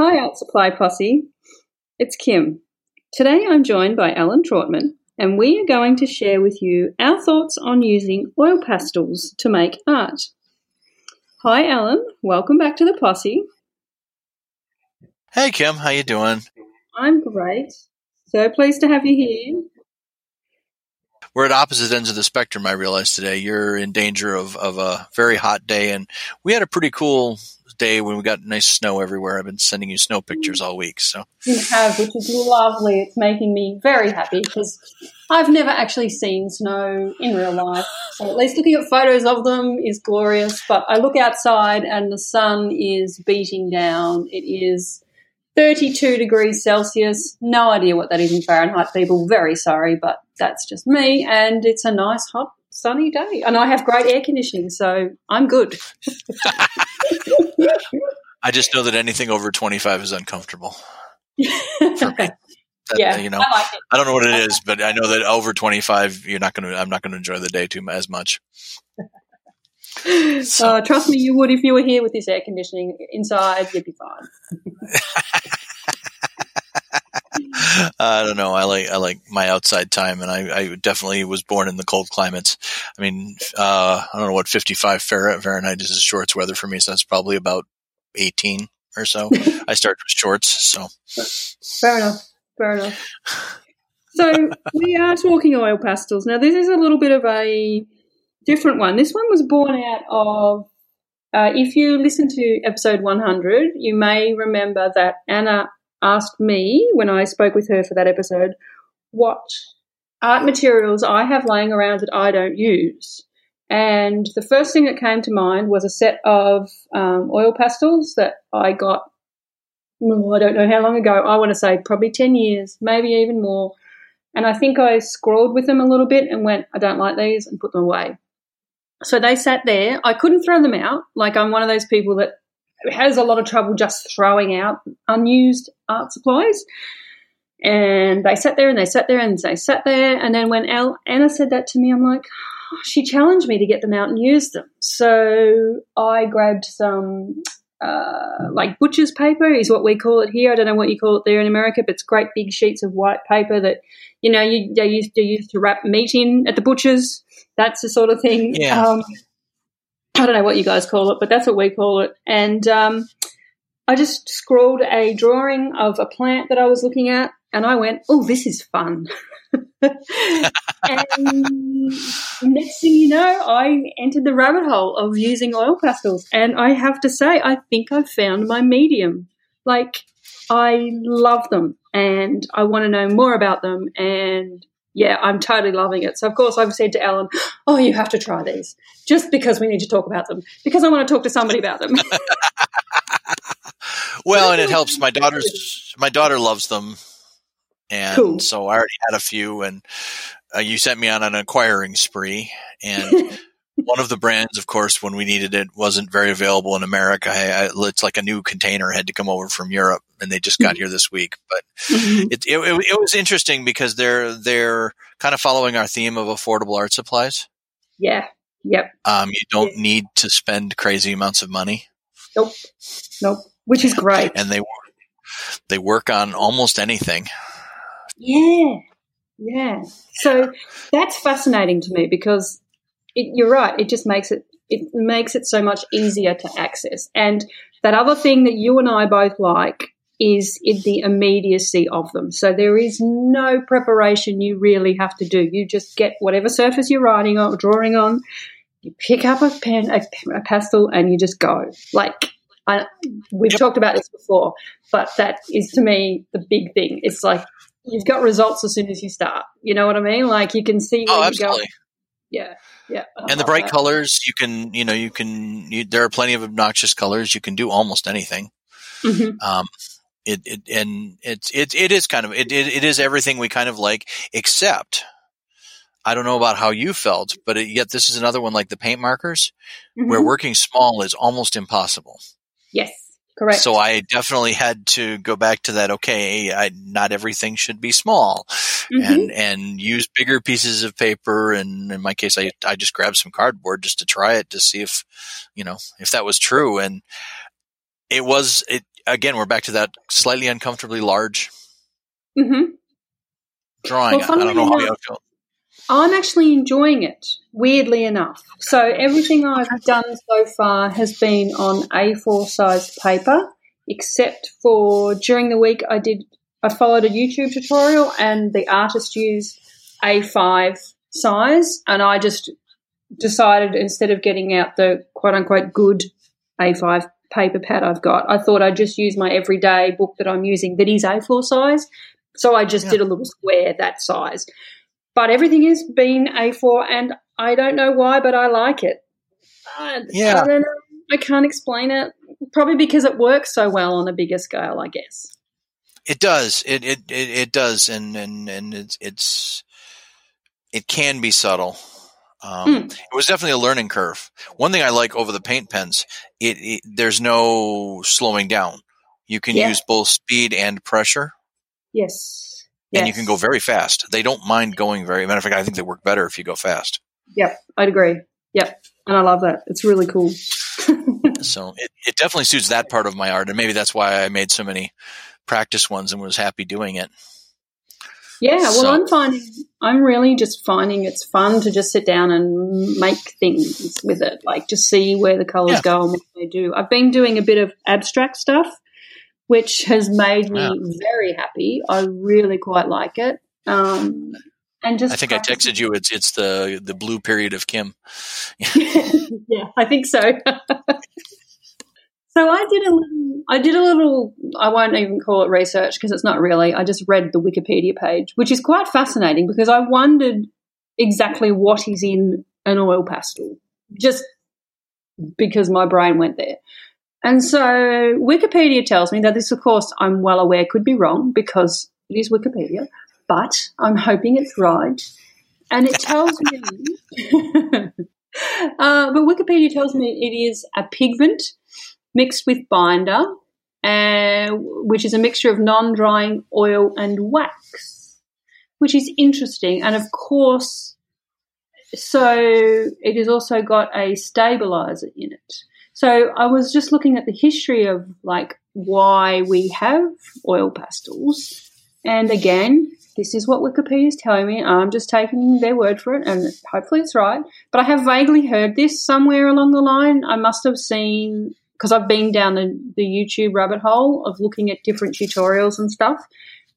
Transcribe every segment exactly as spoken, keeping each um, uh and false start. Hi, Art Supply Posse. It's Kim. Today I'm joined by Alan Trautman, and we are going to share with you our thoughts on using oil pastels to make art. Hi, Alan. Welcome back to the posse. Hey, Kim. How you doing? I'm great. So pleased to have you here. We're at opposite ends of the spectrum, I realize, today. You're in danger of, of a very hot day, and we had a pretty cool day when we got nice snow everywhere. I've been sending you snow pictures all week. So you have, which is lovely. It's making me very happy because I've never actually seen snow in real life. So at least looking at photos of them is glorious, but I look outside and the sun is beating down. It is thirty-two degrees Celsius. No idea what that is in Fahrenheit, people. Very sorry, but that's just me. And it's a nice, hot, sunny day. And I have great air conditioning, so I'm good. I just know that anything over twenty-five is uncomfortable for me. That, yeah, you know, I like it. I don't know what it is, but I know that over twenty-five, you're not going to. I'm not going to enjoy the day too as much. So. Uh, trust me, you would if you were here with this air conditioning inside. You'd be fine. I don't know. I like I like my outside time, and I, I definitely was born in the cold climates. I mean, uh, I don't know what fifty-five Fahrenheit is shorts weather for me, so that's probably about eighteen or so. I start with shorts, so fair enough. Fair enough. So we are talking oil pastels now. This is a little bit of a different one. This one was born out of. Uh, if you listen to episode one hundred, you may remember that Anna asked me when I spoke with her for that episode what art materials I have laying around that I don't use. And the first thing that came to mind was a set of um, oil pastels that I got, well, I don't know how long ago, I want to say probably ten years, maybe even more. And I think I scrawled with them a little bit and went, I don't like these, and put them away. So they sat there. I couldn't throw them out. Like, I'm one of those people that has a lot of trouble just throwing out unused art supplies. And they sat there and they sat there and they sat there. And then when Elle, Anna said that to me, I'm like, oh, she challenged me to get them out and use them. So I grabbed some uh, like butcher's paper is what we call it here. I don't know what you call it there in America, but it's great big sheets of white paper that, you know, you, they used to use to wrap meat in at the butcher's. That's the sort of thing. Yeah. Um, I don't know what you guys call it, but that's what we call it. And um, I just scrawled a drawing of a plant that I was looking at, and I went, oh, this is fun. And next thing you know, I entered the rabbit hole of using oil pastels, and I have to say I think I've found my medium. Like, I love them, and I want to know more about them, and yeah, I'm totally loving it. So, of course, I've said to Ellen, oh, you have to try these just because we need to talk about them, because I want to talk to somebody about them. Well, and it helps. My daughter's, my daughter loves them, and cool. So I already had a few, and uh, you sent me on an acquiring spree, and one of the brands, of course, when we needed it, wasn't very available in America. I, I, it's like a new container had to come over from Europe, and they just got here this week. But mm-hmm. it, it, it was interesting because they're they're kind of following our theme of affordable art supplies. Yeah. Yep. Um, you don't yeah. need to spend crazy amounts of money. Nope. Nope. Which is great. And they they work on almost anything. Yeah. Yeah. So that's fascinating to me because. It, you're right. It just makes it it makes it so much easier to access. And that other thing that you and I both like is in the immediacy of them. So there is no preparation you really have to do. You just get whatever surface you're writing on, drawing on. You pick up a pen, a, a pastel, and you just go. Like I, we've yep. talked about this before, but that is to me the big thing. It's like you've got results as soon as you start. You know what I mean? Like you can see where oh, you go. Yeah. Yeah, and the bright that. colors, you can, you know, you can, you, there are plenty of obnoxious colors. You can do almost anything. Mm-hmm. Um, it, it, and it's, it, it is kind of, it, it, it is everything we kind of like, except I don't know about how you felt, but it, yet this is another one like the paint markers mm-hmm. where working small is almost impossible. Yes, correct. So I definitely had to go back to that. Okay. I, not everything should be small. Mm-hmm. And and use bigger pieces of paper, and in my case, I I just grabbed some cardboard just to try it to see if you know if that was true, and it was. It again, we're back to that slightly uncomfortably large mm-hmm. drawing. Well, I don't know enough, how I feel. I'm actually enjoying it, weirdly enough. So everything I've done so far has been on A four size paper, except for during the week I did I followed a YouTube tutorial and the artist used A five size, and I just decided instead of getting out the quote-unquote good A five paper pad I've got, I thought I'd just use my everyday book that I'm using that is A four size. So I just yeah. did a little square that size. But everything has been A four, and I don't know why, but I like it. I, yeah. I don't know. I can't explain it, probably because it works so well on a bigger scale, I guess. It does. It it it, it does, and and and it's it's it can be subtle. Um, mm. It was definitely a learning curve. One thing I like over the paint pens, it, it there's no slowing down. You can yeah. use both speed and pressure. Yes. And yes. you can go very fast. They don't mind going very. Matter of fact, I think they work better if you go fast. Yep, I'd agree. Yep, and I love that. It's really cool. So it, it definitely suits that part of my art, and maybe that's why I made so many practice ones and was happy doing it. Yeah, well, so. I'm finding I'm really just finding it's fun to just sit down and make things with it, like just see where the colors yeah. go and what they do. I've been doing a bit of abstract stuff, which has made me yeah. very happy. I really quite like it. Um, and just I think I texted you. It's it's the the blue period of Kim. Yeah, I think so. So I did a little, I did a little, I won't even call it research because it's not really, I just read the Wikipedia page, which is quite fascinating because I wondered exactly what is in an oil pastel just because my brain went there. And so Wikipedia tells me that this, of course, I'm well aware could be wrong because it is Wikipedia, but I'm hoping it's right. And it tells me, uh, but Wikipedia tells me it is a pigment mixed with binder, uh, which is a mixture of non-drying oil and wax, which is interesting. And, of course, so it has also got a stabiliser in it. So I was just looking at the history of, like, why we have oil pastels. And, again, this is what Wikipedia is telling me. I'm just taking their word for it, and hopefully it's right. But I have vaguely heard this somewhere along the line. I must have seen... because I've been down the, the YouTube rabbit hole of looking at different tutorials and stuff,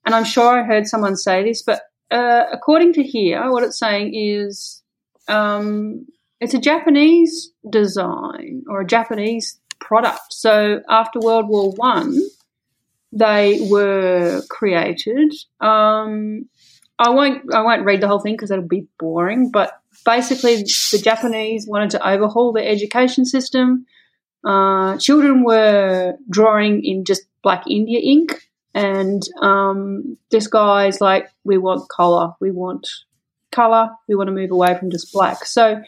and I'm sure I heard someone say this, but uh, according to here, what it's saying is um, it's a Japanese design or a Japanese product. So after World War One, they were created. Um, I won't I won't read the whole thing because it'll be boring, but basically the Japanese wanted to overhaul their education system. Uh, children were drawing in just black India ink, and um, this guy's like, we want colour, we want colour, we want to move away from just black. So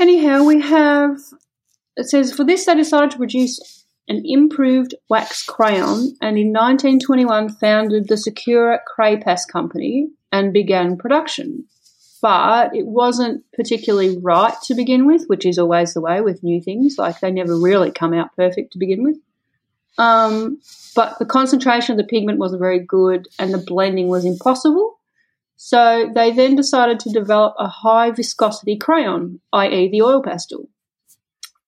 anyhow, we have, it says, for this they decided to produce an improved wax crayon, and in nineteen twenty-one founded the Sakura Cray-Pas company and began production. But it wasn't particularly right to begin with, which is always the way with new things. Like they never really come out perfect to begin with. Um, but the concentration of the pigment wasn't very good and the blending was impossible. So they then decided to develop a high viscosity crayon, that is the oil pastel.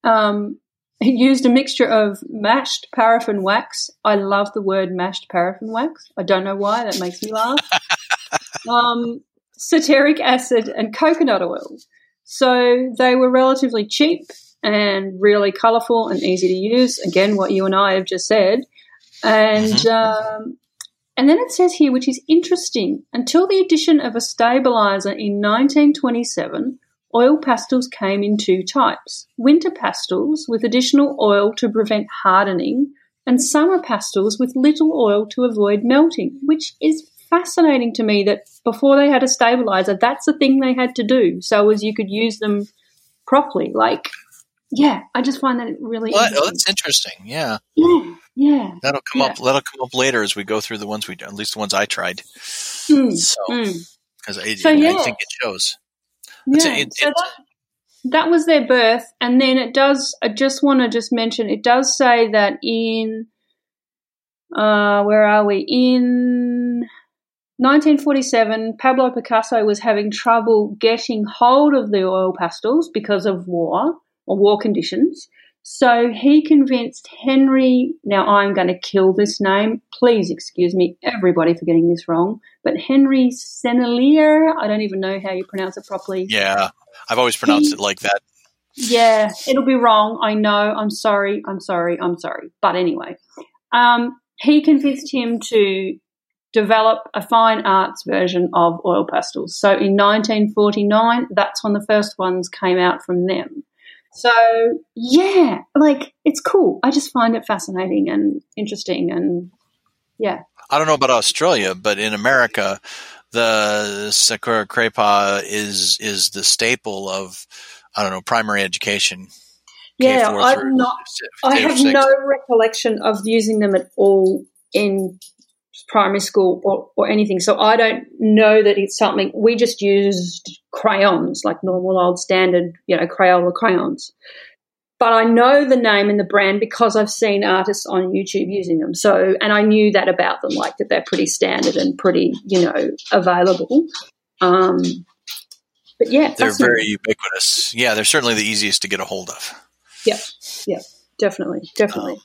Um, it used a mixture of mashed paraffin wax. I love the word mashed paraffin wax. I don't know why. That makes me laugh. Um Ceteric acid and coconut oil. So they were relatively cheap and really colourful and easy to use, again, what you and I have just said. And um, and then it says here, which is interesting, until the addition of a stabiliser in nineteen twenty-seven, oil pastels came in two types, winter pastels with additional oil to prevent hardening and summer pastels with little oil to avoid melting, which is fascinating to me that before they had a stabilizer, that's the thing they had to do so as you could use them properly. Like, yeah, I just find that it really well, interesting. Oh, that's interesting, yeah. Yeah, yeah. That'll come yeah. up That'll come up later as we go through the ones we – at least the ones I tried. Mm, so mm. Cause I, so, yeah. I think it shows. That's yeah, it, it, so that, that was their birth. And then it does – I just want to just mention it does say that in – Uh, where are we? In nineteen forty-seven, Pablo Picasso was having trouble getting hold of the oil pastels because of war or war conditions. So he convinced Henri, now I'm going to kill this name, please excuse me, everybody, for getting this wrong, but Henri Sennelier, I don't even know how you pronounce it properly. Yeah, I've always pronounced he, it like that. Yeah, it'll be wrong, I know, I'm sorry, I'm sorry, I'm sorry. But anyway, um, he convinced him to develop a fine arts version of oil pastels. So in nineteen forty-nine, that's when the first ones came out from them. So, yeah, like, it's cool. I just find it fascinating and interesting and, yeah. I don't know about Australia, but in America, the Sakura Cray-Pas is, is the staple of, I don't know, primary education. Yeah, I'm not, I have six. No recollection of using them at all in primary school or, or anything. So I don't know that it's something. We just used crayons, like normal old standard, you know, Crayola crayons. But I know the name and the brand because I've seen artists on YouTube using them. So, and I knew that about them, like that they're pretty standard and pretty, you know, available. Um, but yeah, they're very ubiquitous. Yeah, they're certainly the easiest to get a hold of. Yeah, yeah, definitely, definitely. Um,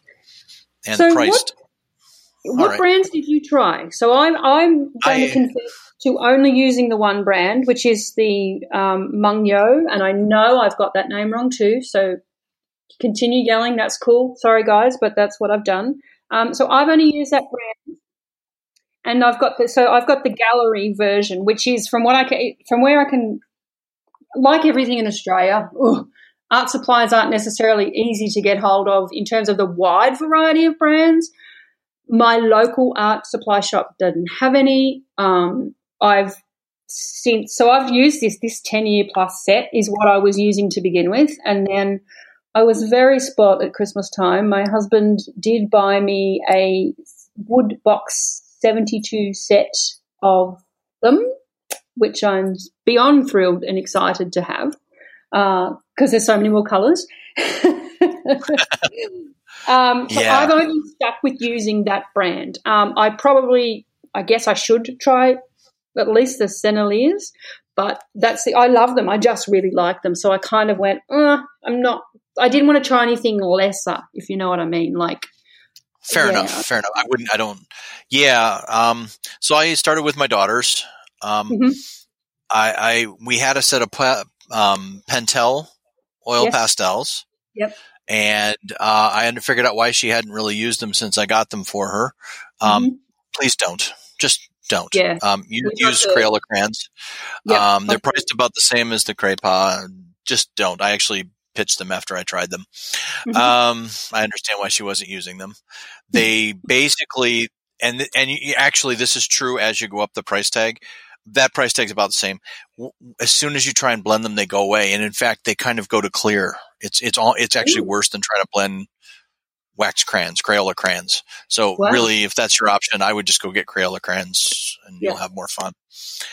and so priced. What- What right. brands did you try? So I'm I'm going I, to confess to only using the one brand, which is the um, Mungyo, and I know I've got that name wrong too. So continue yelling. That's cool. Sorry, guys, but that's what I've done. Um, so I've only used that brand, and I've got the so I've got the gallery version, which is from what I can, from where I can, like everything in Australia. Ugh, art supplies aren't necessarily easy to get hold of in terms of the wide variety of brands. My local art supply shop doesn't have any. Um, I've since, so I've used this, this ten year plus set is what I was using to begin with. And then I was very spoilt at Christmas time. My husband did buy me a wood box seventy-two set of them, which I'm beyond thrilled and excited to have because uh, there's so many more colours. Um, so yeah. I've only stuck with using that brand. Um, I probably, I guess I should try at least the Senneliers, but that's the, I love them. I just really like them. So I kind of went, uh, I'm not, I didn't want to try anything lesser, if you know what I mean. Like, fair yeah. enough, fair enough. I wouldn't, I don't, yeah. Um, so I started with my daughters. Um, mm-hmm. I, I, we had a set of um, Pentel oil yes. pastels. Yep. And uh, I had to figure out why she hadn't really used them since I got them for her. Um, mm-hmm. Please don't. Just don't. Yeah. Um, you use Crayola crayons. Yep. Um, they're priced about the same as the Cray-Pas. Just don't. I actually pitched them after I tried them. Mm-hmm. Um, I understand why she wasn't using them. They basically – and and you, actually this is true as you go up the price tag. That price tag's about the same. As soon as you try and blend them, they go away. And in fact, they kind of go to clear. It's it's all it's actually worse than trying to blend wax crayons, Crayola crayons. So wow. really, if that's your option, I would just go get Crayola crayons, and yeah. you'll have more fun.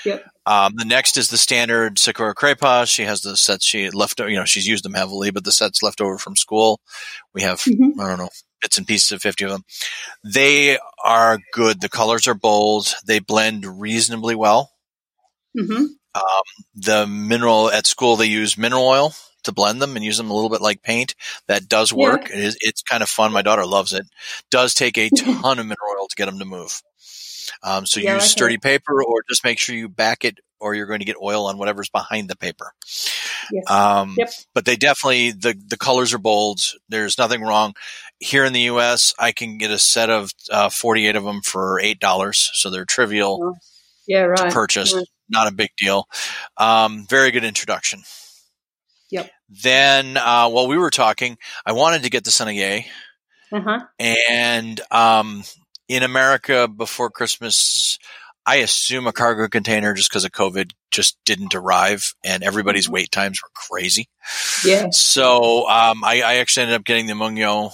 Yep. Um, the next is the standard Sakura Cray-Pas. She has the sets she left. You know, she's used them heavily, but the sets left over from school. We have mm-hmm. I don't know bits and pieces of fifty of them. They are good. The colors are bold. They blend reasonably well. Mm-hmm. Um, the mineral at school they use mineral oil to blend them and use them a little bit like paint. That does work. Yeah. It is, it's kind of fun. My daughter loves it. Does take a ton of mineral oil to get them to move. Um, so yeah, use sturdy okay. paper or just make sure you back it or you're going to get oil on whatever's behind the paper. Yes. Um, yep. But they definitely, the, the colors are bold. There's nothing wrong. Here in the U S, I can get a set of uh, forty-eight of them for eight dollars. So they're trivial yeah. Yeah, right. to purchase. Right. Not a big deal. Um, very good introduction. Yep. Then uh, while we were talking, I wanted to get the Sennelier. Uh-huh. And um, in America before Christmas, I assume a cargo container just because of COVID just didn't arrive and everybody's wait times were crazy. Yeah. So um, I, I actually ended up getting the Mungyo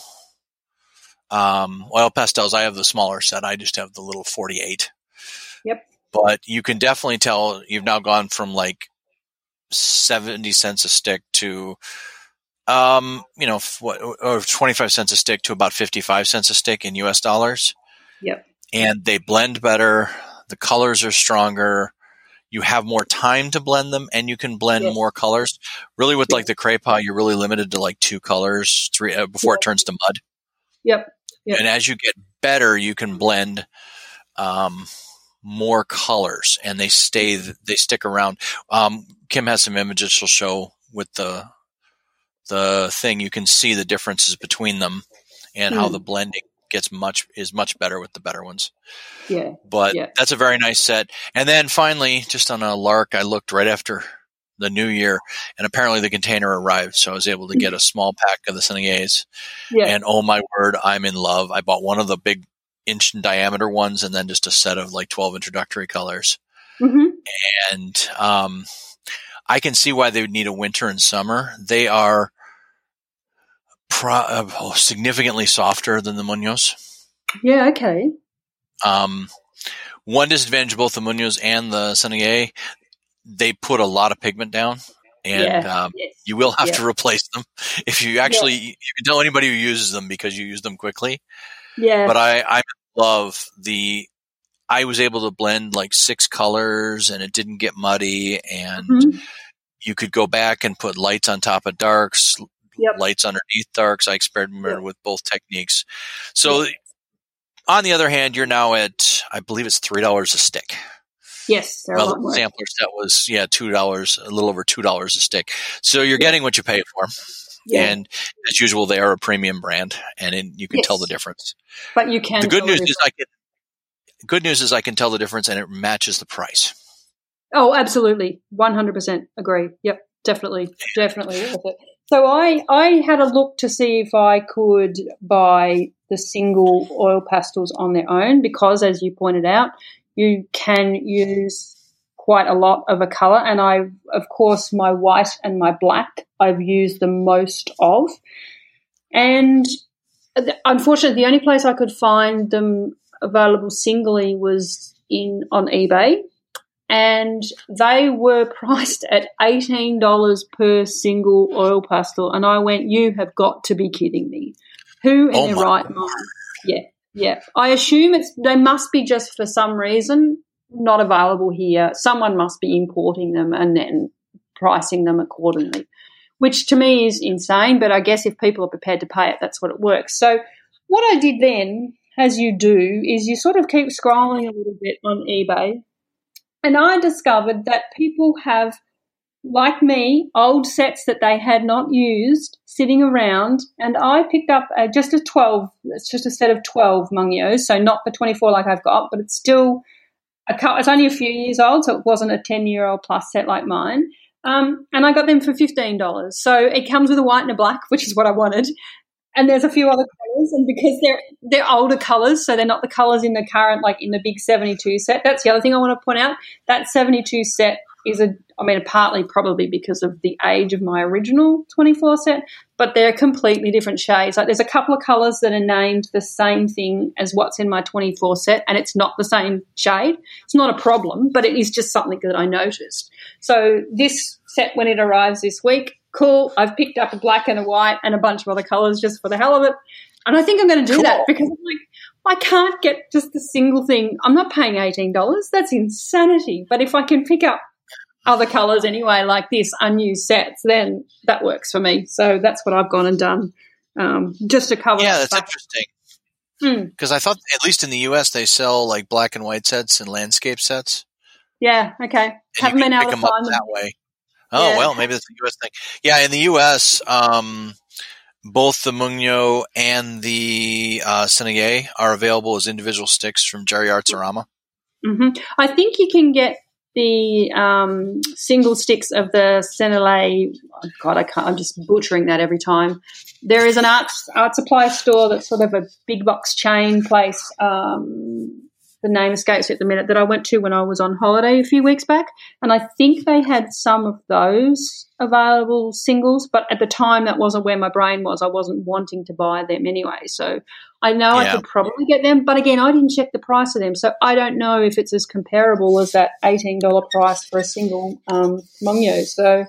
um, oil pastels. I have the smaller set. I just have the little forty-eight. Yep. But you can definitely tell you've now gone from like seventy cents a stick to, um, you know, f- what, or twenty-five cents a stick to about fifty-five cents a stick in U S dollars. Yep. And they blend better. The colors are stronger. You have more time to blend them, and you can blend yes. more colors. Really, with like the Cray-Pas, you're really limited to like two colors three uh, before yep. it turns to mud. Yep. yep. And as you get better, you can blend um, more colors, and they stay. They stick around. Um, Kim has some images she'll show with the the thing. You can see the differences between them and mm. how the blending gets much is much better with the better ones. Yeah. But yeah. that's a very nice set. And then finally, just on a lark, I looked right after the new year, and apparently the container arrived. So I was able to get a small pack of the Senneliers. Yeah. And oh my word, I'm in love. I bought one of the big inch in diameter ones and then just a set of like twelve introductory colors. Mm-hmm. And um, I can see why they would need a winter and summer. They are Pro, uh, significantly softer than the Mungyo's. Yeah, okay. Um, one disadvantage of both the Mungyo's and the Sennelier, they put a lot of pigment down, and yeah. um, yes. you will have yeah. to replace them. If you actually, yeah. you can tell anybody who uses them because you use them quickly. Yeah. But I, I love the, I was able to blend like six colors and it didn't get muddy, and mm-hmm. you could go back and put lights on top of darks, Yep. lights underneath darks. I experimented yep. with both techniques. So yep. on the other hand, you're now at, I believe it's three dollars a stick. Yes. Well, the sampler set was, yeah, two dollars, a little over two dollars a stick. So you're yep. getting what you pay for. Yep. And as usual, they are a premium brand, and in, you can yes. tell the difference. But you can. The good news is I can, good news is I can tell the difference, and it matches the price. Oh, absolutely. one hundred percent agree. Yep. Definitely. Definitely. So I, I had a look to see if I could buy the single oil pastels on their own because, as you pointed out, you can use quite a lot of a colour. And I, of course, my white and my black I've used the most of. And unfortunately, the only place I could find them available singly was in on eBay. And they were priced at eighteen dollars per single oil pastel. And I went, you have got to be kidding me. Who in oh their right mind? Yeah, yeah. I assume it's they must be just for some reason not available here. Someone must be importing them and then pricing them accordingly, which to me is insane. But I guess if people are prepared to pay it, that's what it works. So what I did then, as you do, is you sort of keep scrolling a little bit on eBay. And I discovered that people have, like me, old sets that they had not used sitting around, and I picked up a, just a twelve, it's just a set of twelve Mungyo's, so not the twenty-four like I've got, but it's still, a, it's only a few years old, so it wasn't a ten-year-old plus set like mine, um, and I got them for fifteen dollars. So it comes with a white and a black, which is what I wanted, and there's a few other colours, and because they're they're older colours, so they're not the colours in the current, like in the big seventy-two set. That's the other thing I want to point out. That seventy-two set is a, I mean, partly probably because of the age of my original twenty-four set, but they're completely different shades. Like there's a couple of colours that are named the same thing as what's in my twenty-four set, and it's not the same shade. It's not a problem, but it is just something that I noticed. So this set, when it arrives this week, cool, I've picked up a black and a white and a bunch of other colours just for the hell of it. And I think I'm going to do cool. that because I'm like, I can't get just the single thing. I'm not paying eighteen dollars. That's insanity. But if I can pick up other colours anyway like this, unused sets, then that works for me. So that's what I've gone and done um, just to cover. Yeah, that's interesting because mm. I thought at least in the U S they sell like black and white sets and landscape sets. Yeah, okay. Haven't been able to find them that way. Oh, yeah. Well, maybe that's a U S thing. Yeah, in the U S, um, both the Mungyo and the uh, Sennelier are available as individual sticks from Jerry's Artarama. Mm-hmm. I think you can get the um, single sticks of the Sennelier. Oh God, I can't, I'm just butchering that every time. There is an art, art supply store that's sort of a big box chain place. Um The name escapes me at the minute, that I went to when I was on holiday a few weeks back, and I think they had some of those available singles, but at the time that wasn't where my brain was. I wasn't wanting to buy them anyway. So I know yeah. I could probably get them, but, again, I didn't check the price of them, so I don't know if it's as comparable as that eighteen dollars price for a single um, Mungyo. So,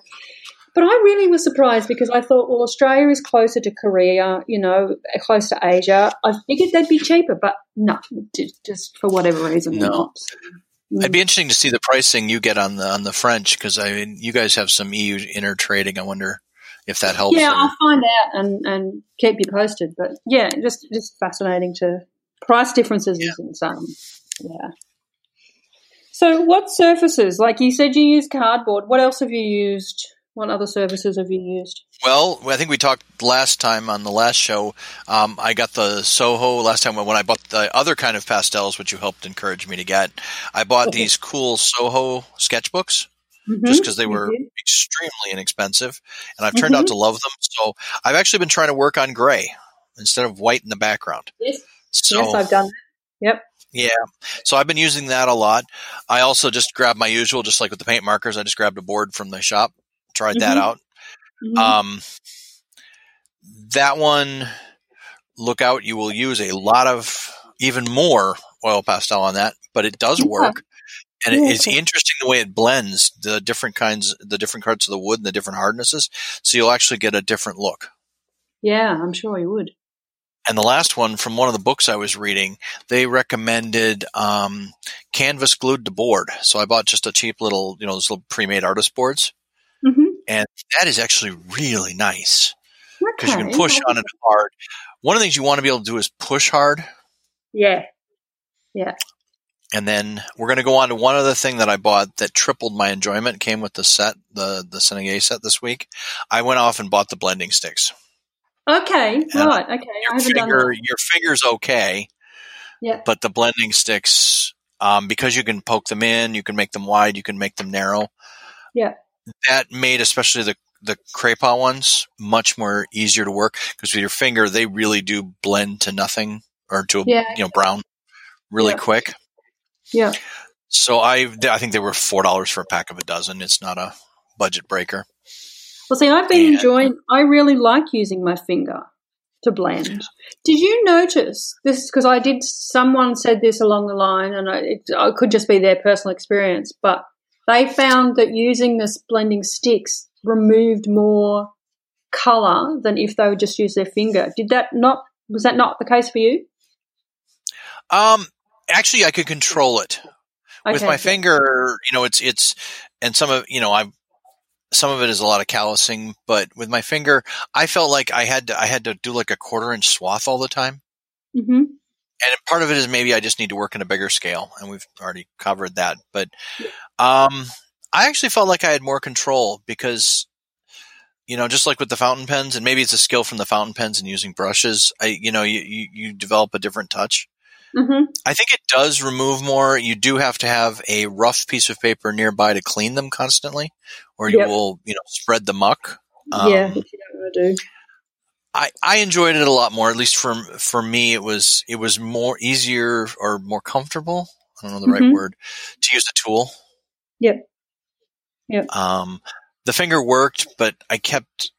but I really was surprised because I thought, well, Australia is closer to Korea, you know, close to Asia. I figured they'd be cheaper, but No, just for whatever reason. No. Not. Mm. It'd be interesting to see the pricing you get on the on the French, because I mean, you guys have some E U inner trading. I wonder if that helps. Yeah, or... I'll find out and, and keep you posted. But yeah, just just fascinating to price differences yeah. and some. Yeah. So, what surfaces? Like you said, you use cardboard. What else have you used? What other services have you used? Well, I think we talked last time on the last show. Um, I got the Soho last time when I bought the other kind of pastels, which you helped encourage me to get. I bought these cool Soho sketchbooks mm-hmm. just because they were mm-hmm. extremely inexpensive, and I've turned mm-hmm. out to love them. So I've actually been trying to work on gray instead of white in the background. Yes, so, yes I've done that. Yep. Yeah. So I've been using that a lot. I also just grabbed my usual, just like with the paint markers, I just grabbed a board from the shop. Tried mm-hmm. that out. Mm-hmm. Um, that one, look out, you will use a lot of, even more oil pastel on that, but it does work. Yeah. And yeah. it's interesting the way it blends the different kinds, the different parts of the wood and the different hardnesses. So you'll actually get a different look. Yeah, I'm sure you would. And the last one, from one of the books I was reading, they recommended um, canvas glued to board. So I bought just a cheap little, you know, those little pre-made artist boards. Mm-hmm. And that is actually really nice because okay. you can push okay. on it hard. One of the things you want to be able to do is push hard. Yeah. Yeah. And then we're going to go on to one other thing that I bought that tripled my enjoyment, came with the set, the, the Sennelier set this week. I went off and bought the blending sticks. Okay. And right. Okay. Your, I haven't finger, done that. Your finger's okay. Yeah. But the blending sticks, um, because you can poke them in, you can make them wide, you can make them narrow. Yeah. That made especially the the Cray-Pas ones much more easier to work because with your finger they really do blend to nothing or to yeah, you know brown really yeah. quick. Yeah. So I I think they were four dollars for a pack of a dozen. It's not a budget breaker. Well, see, I've been and, enjoying. I really like using my finger to blend. Did you notice this? Because I did. Someone said this along the line, and I, it, it could just be their personal experience, but. They found that using this blending sticks removed more color than if they would just use their finger. Did that not? Was that not the case for you? Um, actually, I could control it okay. with my finger. You know, it's it's, and some of you know, I some of it is a lot of callousing, but with my finger, I felt like I had to I had to do like a quarter inch swath all the time. Mm-hmm. And part of it is maybe I just need to work in a bigger scale, and we've already covered that. But um, I actually felt like I had more control because, you know, just like with the fountain pens, and maybe it's a skill from the fountain pens and using brushes, I, you know, you, you, you develop a different touch. Mm-hmm. I think it does remove more. You do have to have a rough piece of paper nearby to clean them constantly, or you yep. will, you know, spread the muck. Um, yeah, you don't want to do. I, I enjoyed it a lot more. At least for for me, it was it was more easier or more comfortable. I don't know the mm-hmm. right word to use the tool. Yep. Yep. Um, the finger worked, but I kept,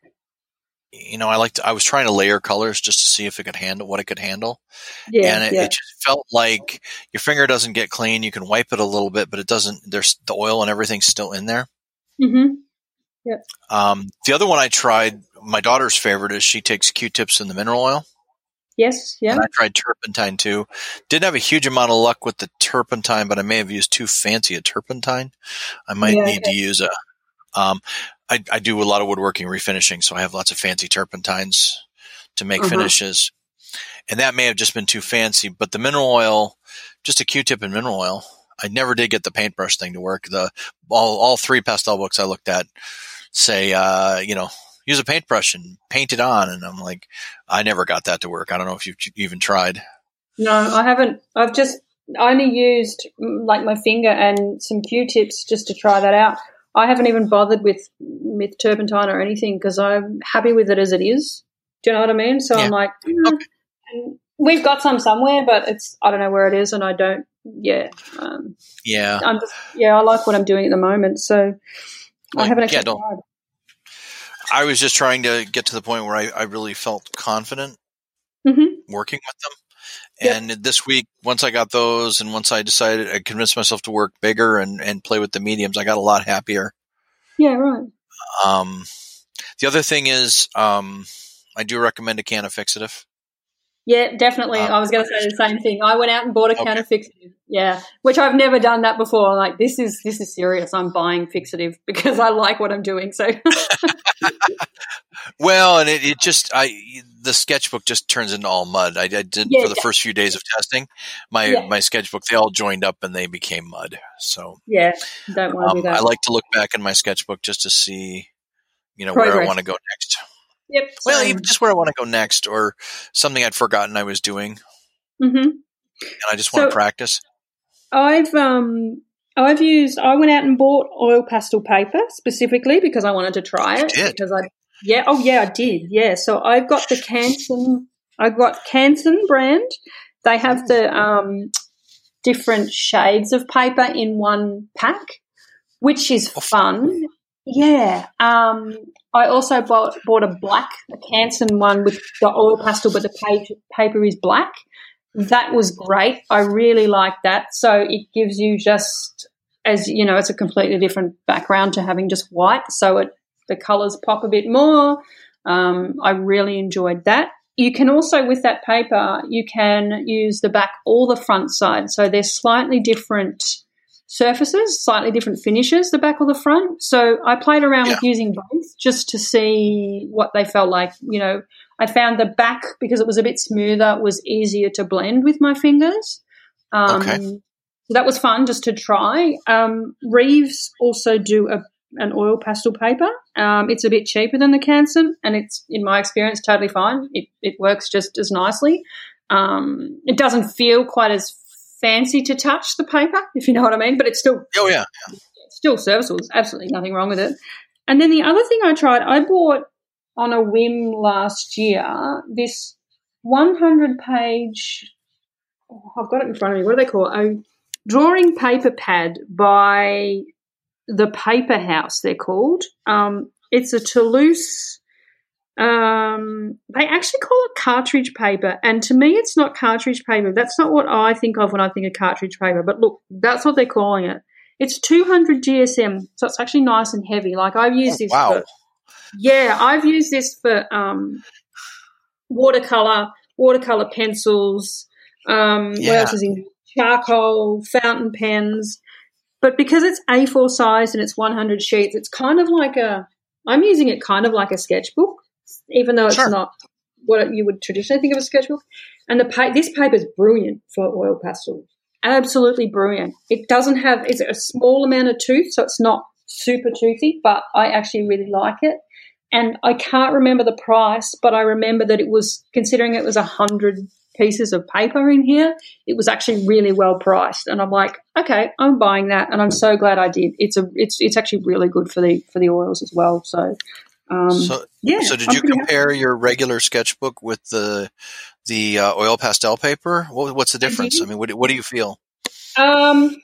you know, I liked. I was trying to layer colors just to see if it could handle what it could handle. Yeah. And it, yeah. it just felt like your finger doesn't get clean. You can wipe it a little bit, but it doesn't. There's the oil and everything's still in there. Mm-hmm. Yep. Um, the other one I tried, my daughter's favorite is she takes Q-tips in the mineral oil. Yes. Yeah. And I tried turpentine too. Didn't have a huge amount of luck with the turpentine, but I may have used too fancy a turpentine. I might yeah, need okay. to use a, um, I, I do a lot of woodworking refinishing. So I have lots of fancy turpentines to make uh-huh. finishes. And that may have just been too fancy, but the mineral oil, just a Q-tip and mineral oil. I never did get the paintbrush thing to work. The, all, all three pastel books I looked at say, uh, you know, use a paintbrush and paint it on. And I'm like, I never got that to work. I don't know if you've even tried. No, I haven't. I've just only used like my finger and some Q-tips just to try that out. I haven't even bothered with, with turpentine or anything because I'm happy with it as it is. Do you know what I mean? So yeah. I'm like, mm. okay. and we've got some somewhere, but it's, I don't know where it is and I don't. Yeah. Um, yeah. I'm just, yeah, I like what I'm doing at the moment. So like, I haven't actually yeah, tried. I was just trying to get to the point where I, I really felt confident mm-hmm. working with them. And yep. this week, once I got those and once I decided I convinced myself to work bigger and, and play with the mediums, I got a lot happier. Yeah, right. Um, the other thing is um, I do recommend a can of fixative. Yeah, definitely. Um, I was going to say the same thing. I went out and bought a okay. can of fixative. Yeah, which I've never done that before. I'm like, this is this is serious. I'm buying fixative because I like what I'm doing. So, well, and it, it just I the sketchbook just turns into all mud. I, I did yeah, for the yeah. first few days of testing. My yeah. my sketchbook, they all joined up and they became mud. So yeah, don't want to do that. I like to look back in my sketchbook just to see, you know, Progress. where I want to go next. Yep. Well, even just where I want to go next or something I'd forgotten I was doing. Mm-hmm. And I just want so to practice. I've um I've used I went out and bought oil pastel paper specifically because I wanted to try you it. Did. Because I yeah, oh yeah, I did. Yeah. So I've got the Canson I've got Canson brand. They have the um different shades of paper in one pack, which is fun. Yeah. Um, I also bought, bought a black, a Canson one with the oil pastel, but the page, paper is black. That was great. I really like that. So it gives you just, as you know, it's a completely different background to having just white. So it the colours pop a bit more. Um, I really enjoyed that. You can also, with that paper, you can use the back or the front side. So they're slightly different surfaces, slightly different finishes, the back or the front. So I played around yeah. with using both just to see what they felt like. You know, I found the back, because it was a bit smoother, was easier to blend with my fingers. Um, okay. So that was fun just to try. Um, Reeves also do a, an oil pastel paper. Um, it's a bit cheaper than the Canson, and it's, in my experience, totally fine. It, it works just as nicely. Um, it doesn't feel quite as fancy to touch the paper, if you know what I mean, but it's still oh yeah, yeah. It's still serviceable. There's absolutely nothing wrong with it. And then the other thing I tried, I bought on a whim last year this one hundred page oh, I've got it in front of me. What do they call it? A drawing paper pad by the Paper House, they're called. Um, it's a Toulouse. Um, they actually call it cartridge paper, and to me it's not cartridge paper. That's not what I think of when I think of cartridge paper, but look, that's what they're calling it. It's two hundred G S M, so it's actually nice and heavy. Like I've used oh, this wow. for yeah, I've used this for um, watercolor, watercolor pencils, um, yeah. what else is in charcoal, fountain pens. But because it's A four size and it's one hundred sheets, it's kind of like a I'm using it kind of like a sketchbook, even though it's sure. not what you would traditionally think of a sketchbook. And the pa- this paper is brilliant for oil pastels, absolutely brilliant. It doesn't have – it's a small amount of tooth, so it's not super toothy, but I actually really like it. And I can't remember the price, but I remember that it was – considering it was one hundred pieces of paper in here, it was actually really well priced. And I'm like, okay, I'm buying that, and I'm so glad I did. It's a, it's, it's actually really good for the for the oils as well. So – Um, so, yeah, so did I'm you compare happy. your regular sketchbook with the the uh, oil pastel paper? What, what's the difference? I, I mean, what, what do you feel? Um,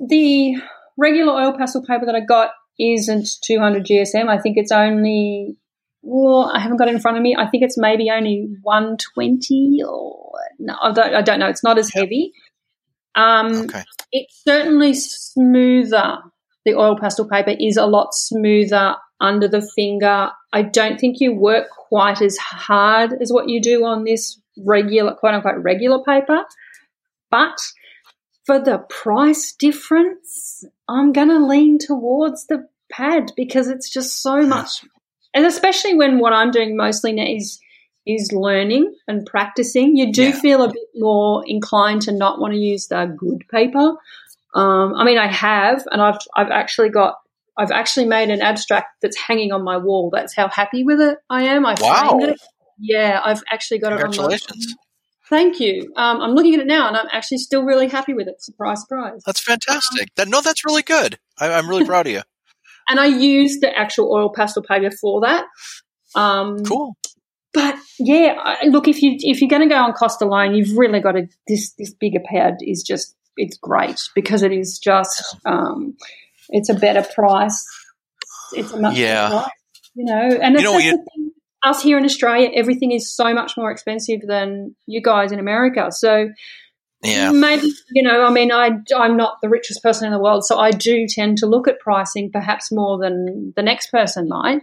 the regular oil pastel paper that I got isn't two hundred G S M. I think it's only, well, I haven't got it in front of me. I think it's maybe only one twenty or no, I don't, I don't know. It's not as heavy. Um, okay. It's certainly smoother. The oil pastel paper is a lot smoother under the finger. I don't think you work quite as hard as what you do on this regular, quote unquote, regular paper. But for the price difference, I'm going to lean towards the pad because it's just so much. And especially when what I'm doing mostly now is, is learning and practicing, you do yeah. feel a bit more inclined to not want to use the good paper. Um, I mean, I have, and I've, I've actually got, I've actually made an abstract that's hanging on my wall. That's how happy with it I am. I wow. framed it. Yeah, I've actually got it on my wall. Congratulations. Thank you. Um, I'm looking at it now, and I'm actually still really happy with it. Surprise, surprise. That's fantastic. Um, that, no, that's really good. I, I'm really proud of you. And I used the actual oil pastel paper for that. Um, cool. But, yeah, I, look, if, you, if you're going to go on cost alone, you've really got to – this this bigger pad is just – it's great because it is just um, – it's a better price. It's a much yeah. better price, you know. And it's you know, you, thing, us here in Australia, everything is so much more expensive than you guys in America. So yeah. maybe, you know, I mean, I, I'm not the richest person in the world, so I do tend to look at pricing perhaps more than the next person might.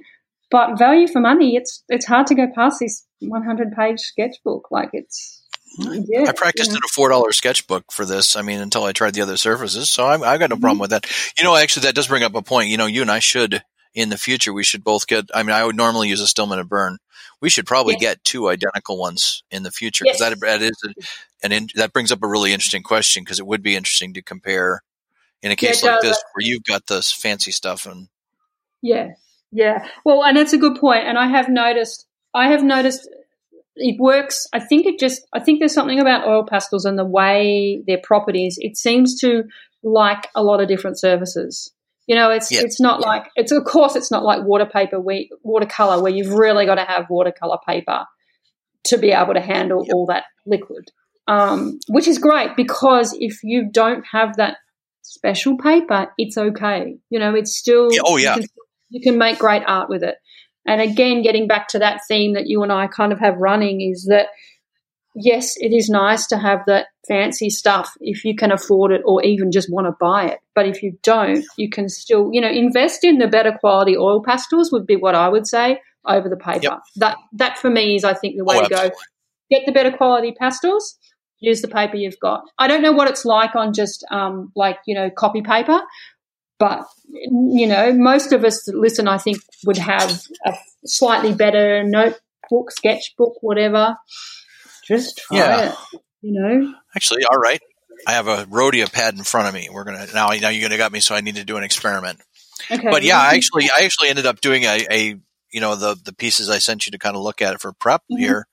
But value for money, it's it's hard to go past this one hundred page sketchbook. Like it's, yeah, I practiced you know. at a four dollar sketchbook for this. I mean, until I tried the other surfaces, so I'm, I've got no problem mm-hmm. with that. You know, actually, that does bring up a point. You know, you and I should, in the future, we should both get. I mean, I would normally use a Stillman and Byrne. We should probably yes. get two identical ones in the future because yes. that, that is, a, an in, that brings up a really interesting question because it would be interesting to compare in a case yeah, like this where you've got this fancy stuff and yeah. Yeah, well, and that's a good point. And I have noticed, I have noticed it works. I think it just, I think there's something about oil pastels and the way their properties. It seems to like a lot of different surfaces. You know, it's yeah. it's not yeah. like it's of course it's not like water paper, where, watercolor, where you've really got to have watercolor paper to be able to handle yeah. all that liquid, um, which is great because if you don't have that special paper, it's okay. You know, it's still yeah. oh yeah. You can make great art with it. And, again, getting back to that theme that you and I kind of have running is that, yes, it is nice to have that fancy stuff if you can afford it or even just want to buy it. But if you don't, you can still, you know, invest in the better quality oil pastels would be what I would say over the paper. Yep. That, that for me is, I think, the way oh, to go. Get the better quality pastels, use the paper you've got. I don't know what it's like on just um, like, you know, copy paper. But, you know, most of us that listen, I think, would have a slightly better notebook, sketchbook, whatever. Just try yeah. it, you know. Actually, all right. I have a Rhodia pad in front of me. We're gonna now. Now you're gonna got me, so I need to do an experiment. Okay. But yeah, I actually, I actually ended up doing a, a, you know, the the pieces I sent you to kind of look at it for prep mm-hmm. here.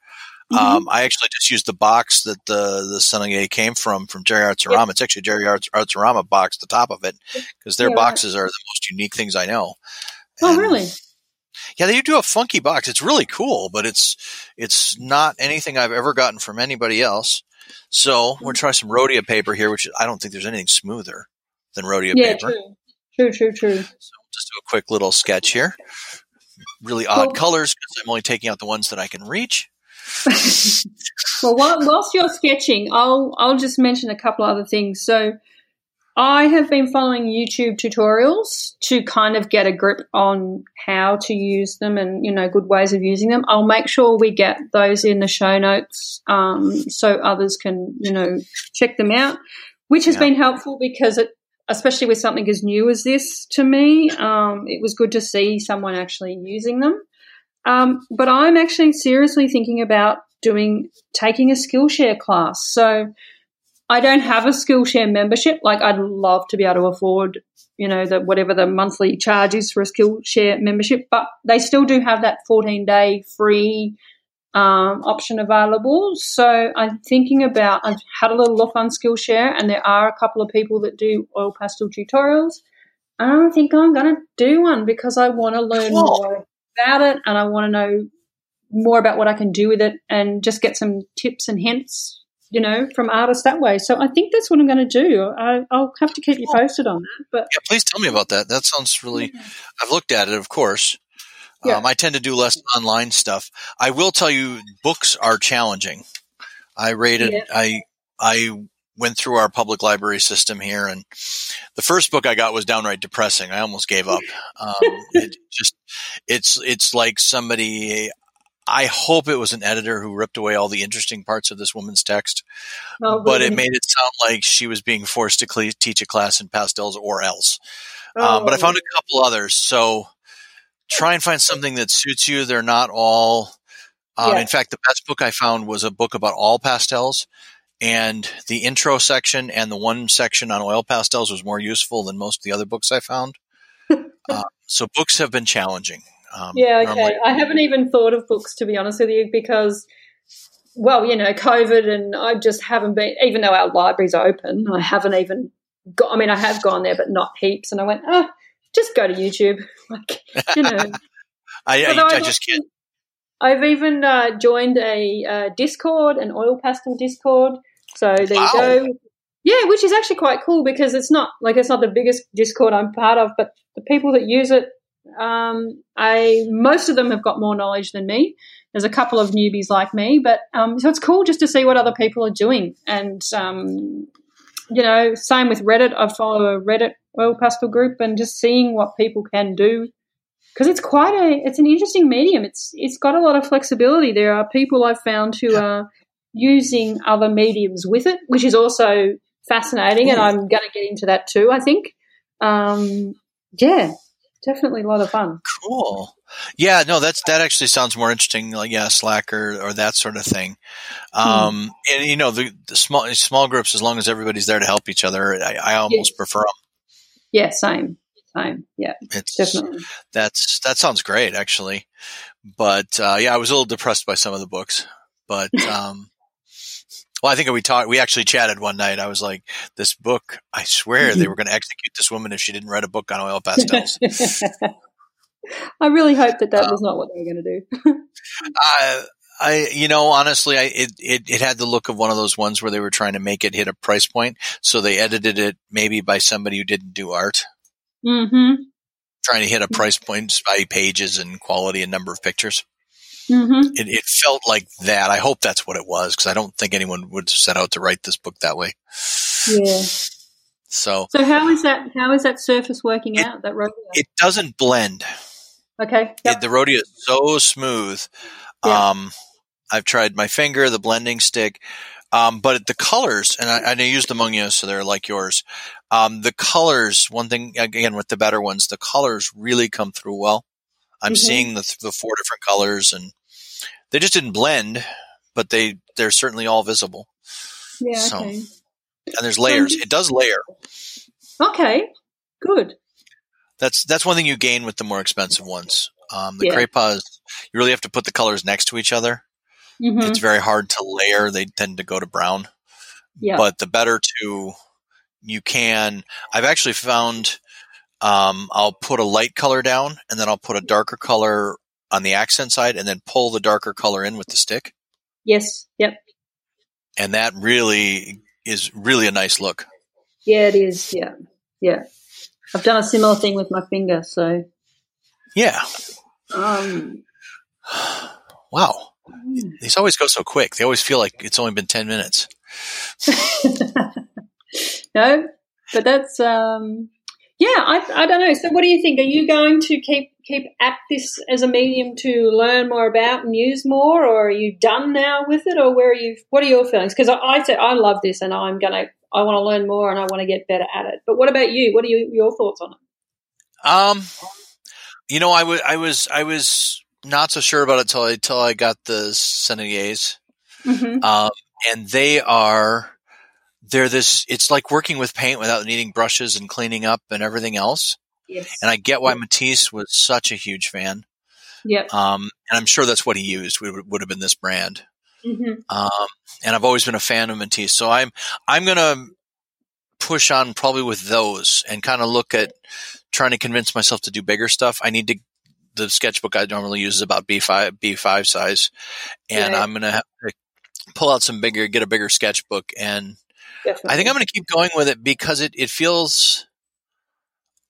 Um, mm-hmm. I actually just used the box that the the Sennelier came from, from Jerry's Artarama. Yep. It's actually Jerry's Artarama box, the top of it, because their yeah, boxes right. are the most unique things I know. And, oh, really? Yeah, they do a funky box. It's really cool, but it's it's not anything I've ever gotten from anybody else. So we're trying some Rhodia paper here, which I don't think there's anything smoother than Rhodia yeah, paper. True, true, true, true. So just do a quick little sketch here. Really odd well, colors because I'm only taking out the ones that I can reach. Well, whilst you're sketching, I'll I'll just mention a couple other things. So I have been following YouTube tutorials to kind of get a grip on how to use them and, you know, good ways of using them. I'll make sure we get those in the show notes um, so others can, you know, check them out, which has yeah. been helpful because it, especially with something as new as this to me, um, it was good to see someone actually using them. Um, but I'm actually seriously thinking about doing taking a Skillshare class. So I don't have a Skillshare membership. Like I'd love to be able to afford, you know, the, whatever the monthly charge is for a Skillshare membership, but they still do have that fourteen-day free um, option available. So I'm thinking about – I've had a little look on Skillshare and there are a couple of people that do oil pastel tutorials. I don't think I'm going to do one because I want to learn cool. more about it and I want to know more about what I can do with it and just get some tips and hints, you know, from artists that way. So I think that's what I'm going to do. I, I'll have to keep you posted on that. But yeah, please tell me about that. That sounds really yeah. – I've looked at it, of course. Yeah. Um, I tend to do less online stuff. I will tell you books are challenging. I rated yeah. – I I went through our public library system here and the first book I got was downright depressing. I almost gave up. Um, it just it's it's like somebody – I hope it was an editor who ripped away all the interesting parts of this woman's text, oh, but really? It made it sound like she was being forced to cl- teach a class in pastels or else. Oh. Um, but I found a couple others. So try and find something that suits you. They're not all um, – yeah. in fact, the best book I found was a book about all pastels, and the intro section and the one section on oil pastels was more useful than most of the other books I found. uh, so books have been challenging. Um, yeah, okay. Normally. I haven't even thought of books, to be honest with you, because, well, you know, COVID and I just haven't been, even though our libraries are open, I haven't even got, I mean, I have gone there but not heaps, and I went, oh, just go to YouTube. Like, you know. I, I, I just can't. I've even uh, joined a uh, Discord, an oil pastel Discord, so there wow. you go. Yeah, which is actually quite cool because it's not, like, it's not the biggest Discord I'm part of, but the people that use it, Um, I most of them have got more knowledge than me. There's a couple of newbies like me, but um, so it's cool just to see what other people are doing. And um, you know, same with Reddit. I follow a Reddit oil pastel group, and just seeing what people can do because it's quite a, it's an interesting medium. It's It's got a lot of flexibility. There are people I've found who are using other mediums with it, which is also fascinating, and I'm going to get into that too, I think. Um, yeah, definitely a lot of fun. Cool. Yeah, no, that's that actually sounds more interesting, like, yeah, Slack or, or that sort of thing. Um, mm. And, you know, the, the small small groups, as long as everybody's there to help each other, I, I almost yes. prefer them. Yeah, same. Time. Yeah, it's, definitely. That's that sounds great, actually. But uh, yeah, I was a little depressed by some of the books. But um, well, I think we talked. We actually chatted one night. I was like, "This book, I swear, mm-hmm. they were going to execute this woman if she didn't write a book on oil pastels." I really hope that that uh, was not what they were going to do. I, I, you know, honestly, I it, it it had the look of one of those ones where they were trying to make it hit a price point, so they edited it maybe by somebody who didn't do art. Mm-hmm. Trying to hit a price point by pages and quality and number of pictures. Mm-hmm. It, it felt like that. I hope that's what it was, because I don't think anyone would set out to write this book that way. Yeah. So. So how is that? How is that surface working it, out? That Rhodia. It doesn't blend. Okay. Yep. It, the Rhodia is so smooth. Yeah. Um, I've tried my finger, the blending stick. Um, but the colors, and I, and I use the Mungyo, so they're like yours. Um, the colors, one thing, again, with the better ones, the colors really come through well. I'm mm-hmm. seeing the, the four different colors, and they just didn't blend, but they, they're certainly all visible. Yeah, so, okay. And there's layers. It does layer. Okay, good. That's that's one thing you gain with the more expensive ones. Um, the yeah. Cray-Pas, you really have to put the colors next to each other. Mm-hmm. It's very hard to layer. They tend to go to brown. Yeah. But the better two, you can. I've actually found um, I'll put a light color down, and then I'll put a darker color on the accent side, and then pull the darker color in with the stick. Yes. Yep. And that really is really a nice look. Yeah, it is. Yeah. Yeah. I've done a similar thing with my finger, so. Yeah. Um. Wow. These always go so quick. They always feel like it's only been ten minutes. No, but that's um, yeah. I I don't know. So, what do you think? Are you going to keep keep at this as a medium to learn more about and use more, or are you done now with it, or where are you? What are your feelings? Because I, I said I love this, and I'm gonna I want to learn more, and I want to get better at it. But what about you? What are you, your thoughts on it? Um, you know, I, w- I was I was. Not so sure about it till I, till I got the Senneliers. Mm-hmm. Um, and they are, they're this, it's like working with paint without needing brushes and cleaning up and everything else. Yes. And I get why Matisse was such a huge fan. Yep. Um, and I'm sure that's what he used would, would have been this brand. Mm-hmm. Um, and I've always been a fan of Matisse. So I'm, I'm going to push on probably with those and kind of look at trying to convince myself to do bigger stuff. I need to, The sketchbook I normally use is about B five B five size, and right. I'm going to have to pull out some bigger, get a bigger sketchbook, and Definitely. I think I'm going to keep going with it because it, it feels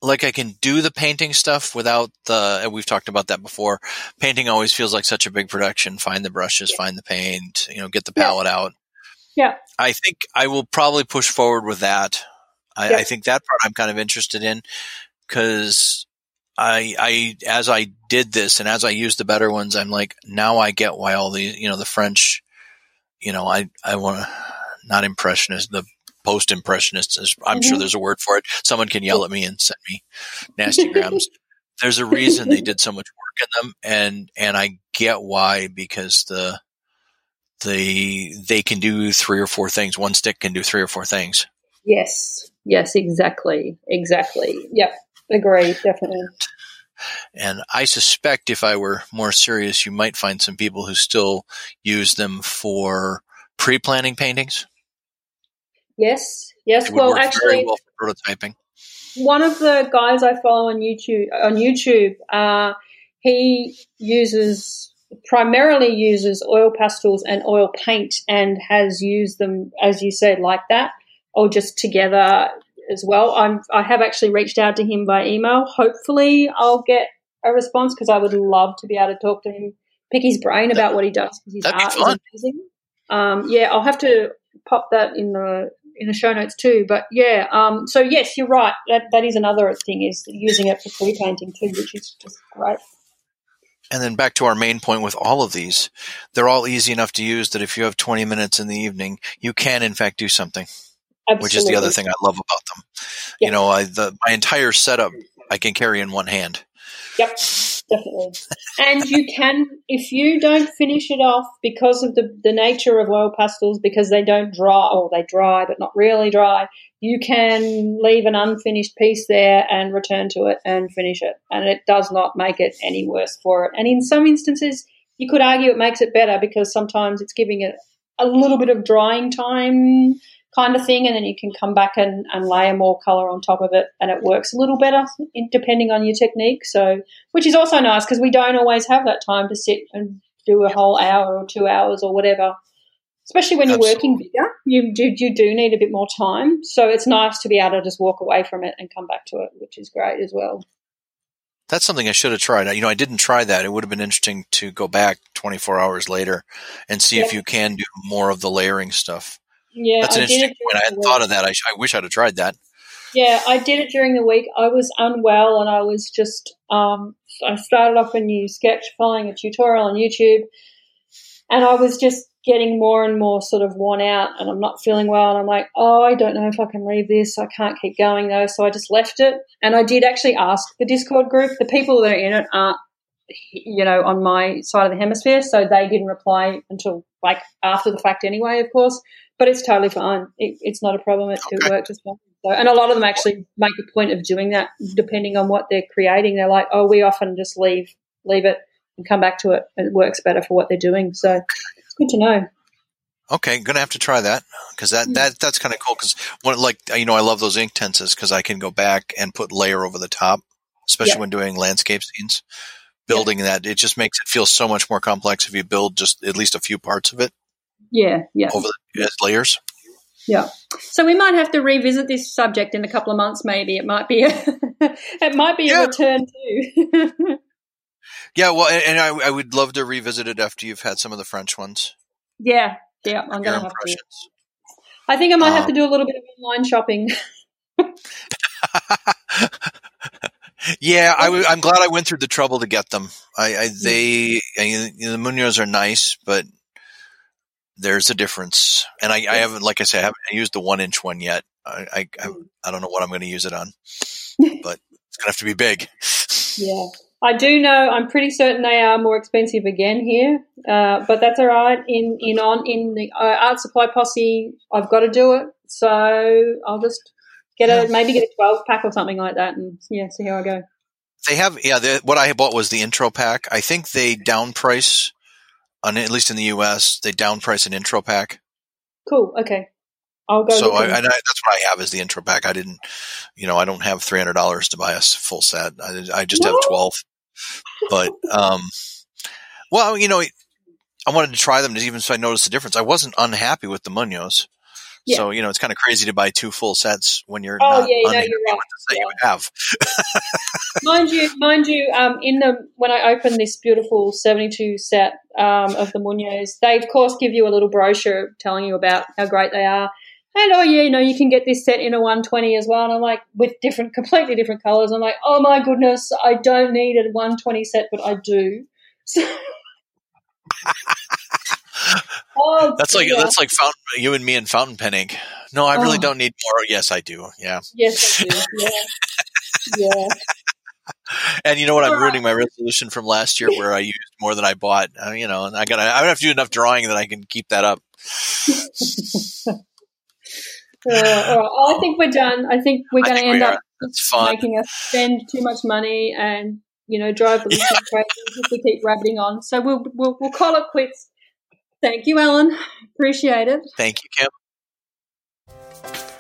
like I can do the painting stuff without the. And we've talked about that before. Painting always feels like such a big production. Find the brushes, yeah. find the paint, you know, get the palette yeah. out. Yeah, I think I will probably push forward with that. I, yeah. I think that part I'm kind of interested in because. I, I, as I did this and as I used the better ones, I'm like, now I get why all the, you know, the French, you know, I, I want to, not impressionist, the post impressionists, I'm mm-hmm. sure there's a word for it. Someone can yell at me and send me nasty grams. There's a reason they did so much work in them. And, and I get why, because the, the, they can do three or four things. One stick can do three or four things. Yes. Yes, exactly. Exactly. Yep. Agree, definitely. And I suspect if I were more serious, you might find some people who still use them for pre-planning paintings. Yes, yes. It would well, work actually, very well for prototyping. One of the guys I follow on YouTube, on YouTube, uh, he uses primarily uses oil pastels and oil paint, and has used them, as you said, like that, or just together. As well, I'm, I have actually reached out to him by email. Hopefully I'll get a response because I would love to be able to talk to him, pick his brain about what he does because his art is amazing. Um, yeah, I'll have to pop that in the in the show notes too. But, yeah, um, so, yes, you're right. That That is another thing, is using it for pre-painting too, which is just great. And then back to our main point with all of these, they're all easy enough to use that if you have twenty minutes in the evening, you can, in fact, do something. Absolutely. Which is the other thing I love about them. Yep. You know, I, the, my entire setup I can carry in one hand. Yep, definitely. And you can, if you don't finish it off because of the, the nature of oil pastels, because they don't dry, or they dry but not really dry, you can leave an unfinished piece there and return to it and finish it. And it does not make it any worse for it. And in some instances, you could argue it makes it better, because sometimes it's giving it a little bit of drying time kind of thing, and then you can come back and, and layer more colour on top of it, and it works a little better depending on your technique. So, which is also nice, because we don't always have that time to sit and do a whole hour or two hours or whatever, especially when you're Absolutely. Working bigger. You do, you do need a bit more time. So it's nice to be able to just walk away from it and come back to it, which is great as well. That's something I should have tried. You know, I didn't try that. It would have been interesting to go back twenty-four hours later and see yeah. if you can do more of the layering stuff. Yeah, that's an I interesting point. I hadn't thought of that. I, I wish I'd have tried that. Yeah, I did it during the week. I was unwell, and I was just um, I started off a new sketch following a tutorial on YouTube, and I was just getting more and more sort of worn out, and I'm not feeling well, and I'm like, oh, I don't know if I can leave this. I can't keep going, though, so I just left it. And I did actually ask the Discord group. The people that are in it aren't, you know, on my side of the hemisphere, so they didn't reply until like after the fact anyway, of course. But it's totally fine. It, it's not a problem. It, okay. it worked as well. So, and a lot of them actually make a point of doing that, depending on what they're creating. They're like, oh, we often just leave leave it and come back to it. It works better for what they're doing. So it's good to know. Okay, going to have to try that, because that, that, that's kind of cool, because, like, you know, I love those ink tenses, because I can go back and put layer over the top, especially yeah. when doing landscape scenes. Building yeah. that, it just makes it feel so much more complex if you build just at least a few parts of it. Yeah, yeah. Over the layers. Yeah. So we might have to revisit this subject in a couple of months, maybe. It might be a, it might be yeah. a return too. yeah, well, and I, I would love to revisit it after you've had some of the French ones. Yeah, yeah. I'm going to have to. I think I might um, have to do a little bit of online shopping. Yeah, I w- I'm glad I went through the trouble to get them. I, I they I, you know, the Munoz's are nice, but there's a difference. And I, I haven't, like I said, I haven't used the one inch one yet. I I, I don't know what I'm going to use it on, but it's going to have to be big. Yeah, I do know. I'm pretty certain they are more expensive again here, uh, but that's all right. In in on in the uh, art supply posse, I've got to do it, so I'll just. Get a, maybe get a twelve pack or something like that, and yeah, see how I go. They have, yeah, what I bought was the intro pack. I think they downprice, on, at least in the U S, they downprice an intro pack. Cool, okay. I'll go. So I, I, that's what I have is the intro pack. I didn't, you know, I don't have three hundred dollars to buy a full set. I, I just what? have twelve. But, um, well, you know, I wanted to try them to even so I noticed the difference. I wasn't unhappy with the Mungyo's. Yeah. So, you know, it's kind of crazy to buy two full sets when you're oh, not yeah, no, you're right. yeah. you have. mind you, mind you, um, in the when I opened this beautiful seventy-two set um, of the Mungyo's, they, of course, give you a little brochure telling you about how great they are. And, oh, yeah, you know, you can get this set in a one twenty as well. And I'm like, with different, completely different colors. I'm like, oh, my goodness, I don't need a one twenty set, but I do. So Oh, that's like yeah. that's like fountain, you and me and fountain pen ink. No, I really oh. don't need more. Yes, I do. Yeah. Yes, I do. Yeah. yeah. And you know what? I'm right. ruining my resolution from last year, where I used more than I bought. Uh, you know, and I got I have to do enough drawing that I can keep that up. uh, all right. Well, I think we're done. I think we're going to end up making us spend too much money and you know drive the listeners crazy if we keep rabbiting on. So we'll we'll, we'll call it quits. Thank you, Ellen. Appreciate it. Thank you, Kim.